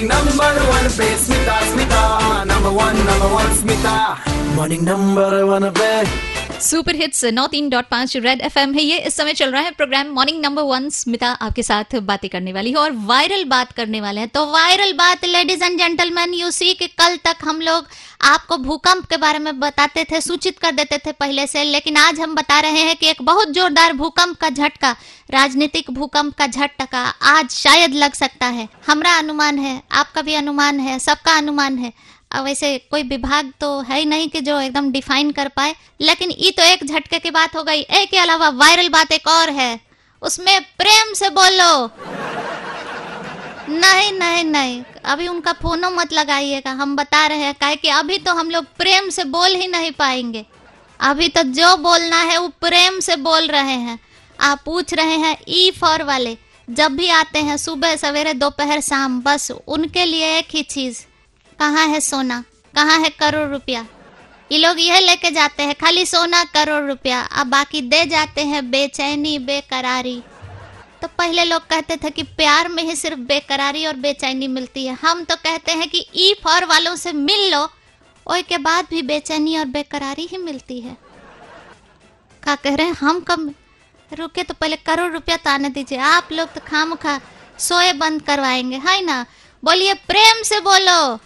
Morning number one पे Smita Smita number one Smita morning number one पे super hits 93.5 red FM है ये। इस समय चल रहा है program morning number one. Smita आपके साथ बातें करने वाली है और वायरल बात करने वाले हैं। तो वायरल बात ladies and gentleman you see कि कल तक हम लोग आपको भूकंप के बारे में बताते थे, सूचित कर देते थे पहले से, लेकिन आज हम बता रहे हैं कि एक बहुत जोरदार भूकंप का झटका, राजनीतिक भूकंप का झटका आज शायद लग सकता है। हमारा अनुमान है, आपका भी अनुमान है, सबका अनुमान है। अब वैसे कोई विभाग तो है ही नहीं कि जो एकदम डिफाइन कर पाए, लेकिन ये तो एक झटके की बात हो गई। एक के अलावा वायरल बात एक और है, उसमें प्रेम से बोलो। नहीं नहीं नहीं, अभी उनका फोनो मत लगाइएगा, हम बता रहे हैं काहे कि अभी तो हम लोग प्रेम से बोल ही नहीं पाएंगे। अभी तो जो बोलना है वो प्रेम से बोल रहे हैं। आप पूछ रहे हैं ई फॉर वाले, जब भी आते हैं सुबह सवेरे दोपहर शाम, बस उनके लिए एक ही चीज़, कहाँ है सोना, कहाँ है करोड़ रुपया। ये लोग यह लेके जाते हैं खाली सोना करोड़ रुपया, अब बाकी दे जाते हैं बेचैनी बेकरारी। तो पहले लोग कहते थे कि प्यार में ही सिर्फ बेकरारी और बेचैनी मिलती है, हम तो कहते हैं कि ई फॉर वालों से मिल लो, और के बाद भी बेचैनी और बेकरारी ही मिलती है। क्या कह रहे हैं हम, कम रुके तो पहले करोड़ रुपया तो आने दीजिए। आप लोग तो खामखा सोए बंद करवाएंगे, है ना। बोलिए प्रेम से बोलो,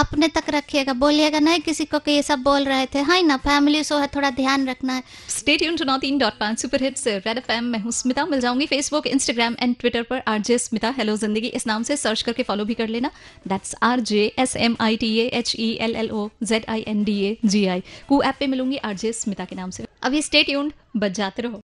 अपने तक रखिएगा, बोलिएगा नहीं किसी को कि ये सब बोल रहे थे, है ना। फैमिली शो है, थोड़ा ध्यान रखना है। Stay tuned to 93.5 super hits red FM. मैं हूं स्मिता, मिल जाऊंगी फेसबुक इंस्टाग्राम एंड ट्विटर पर आरजे स्मिता हेलो जिंदगी इस नाम से सर्च करके फॉलो भी कर लेना। That's RJSMITAHELLOZINDAGI। कू ऐप पे मिलूंगी आरजे स्मिता के नाम से। अभी स्टे ट्यून्ड, बजाते रहो।